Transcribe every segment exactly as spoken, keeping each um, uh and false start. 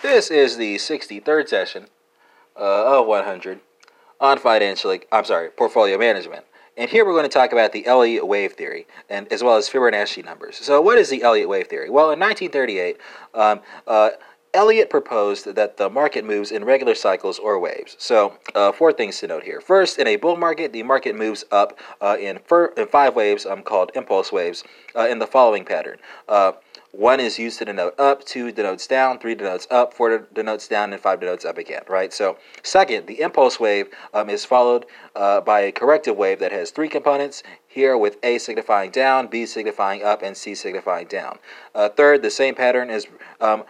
This is the sixty-third session uh, of one hundred on financial, I'm sorry, portfolio management. And here we're going to talk about the Elliott Wave Theory, and as well as Fibonacci numbers. So what is the Elliott Wave Theory? Well, in nineteen thirty-eight, um, uh, Elliott proposed that the market moves in regular cycles or waves. So uh, four things to note here. First, in a bull market, the market moves up uh, in, fir- in five waves um, called impulse waves uh, in the following pattern. Uh, One is used to denote up, two denotes down, three denotes up, four denotes down, and five denotes up again, right? So second, the impulse wave um, is followed uh, by a corrective wave that has three components here, with A signifying down, B signifying up, and C signifying down. Uh, third, the same pattern is um,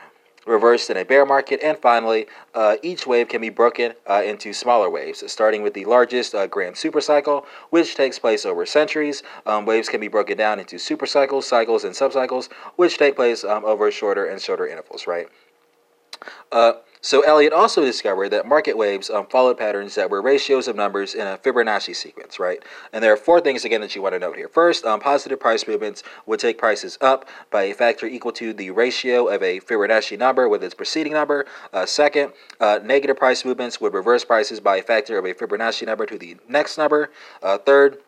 reversed in a bear market. And finally, uh, each wave can be broken uh, into smaller waves, starting with the largest uh, grand supercycle, which takes place over centuries. Um, waves can be broken down into supercycles, cycles, and subcycles, which take place um, over shorter and shorter intervals, right? Uh, so Elliott also discovered that market waves um, followed patterns that were ratios of numbers in a Fibonacci sequence, right? And there are four things, again, that you want to note here. First, um, positive price movements would take prices up by a factor equal to the ratio of a Fibonacci number with its preceding number. Uh, second, uh, negative price movements would reverse prices by a factor of a Fibonacci number to the next number. Uh, third,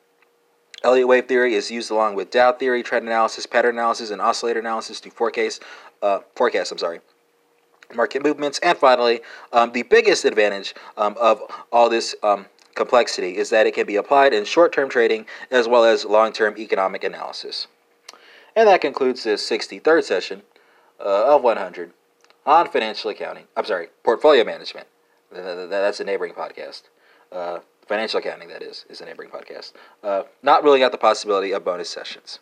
Elliott Wave Theory is used along with Dow Theory, Trend Analysis, Pattern Analysis, and Oscillator Analysis to forecast, uh, forecast, I'm sorry. market movements. And finally, um, the biggest advantage um, of all this um, complexity is that it can be applied in short-term trading as well as long-term economic analysis. And that concludes this sixty-third session uh, of one hundred on financial accounting. I'm sorry, portfolio management. That's a neighboring podcast. Uh, financial accounting, that is, is a neighboring podcast. Uh, not ruling out the possibility of bonus sessions.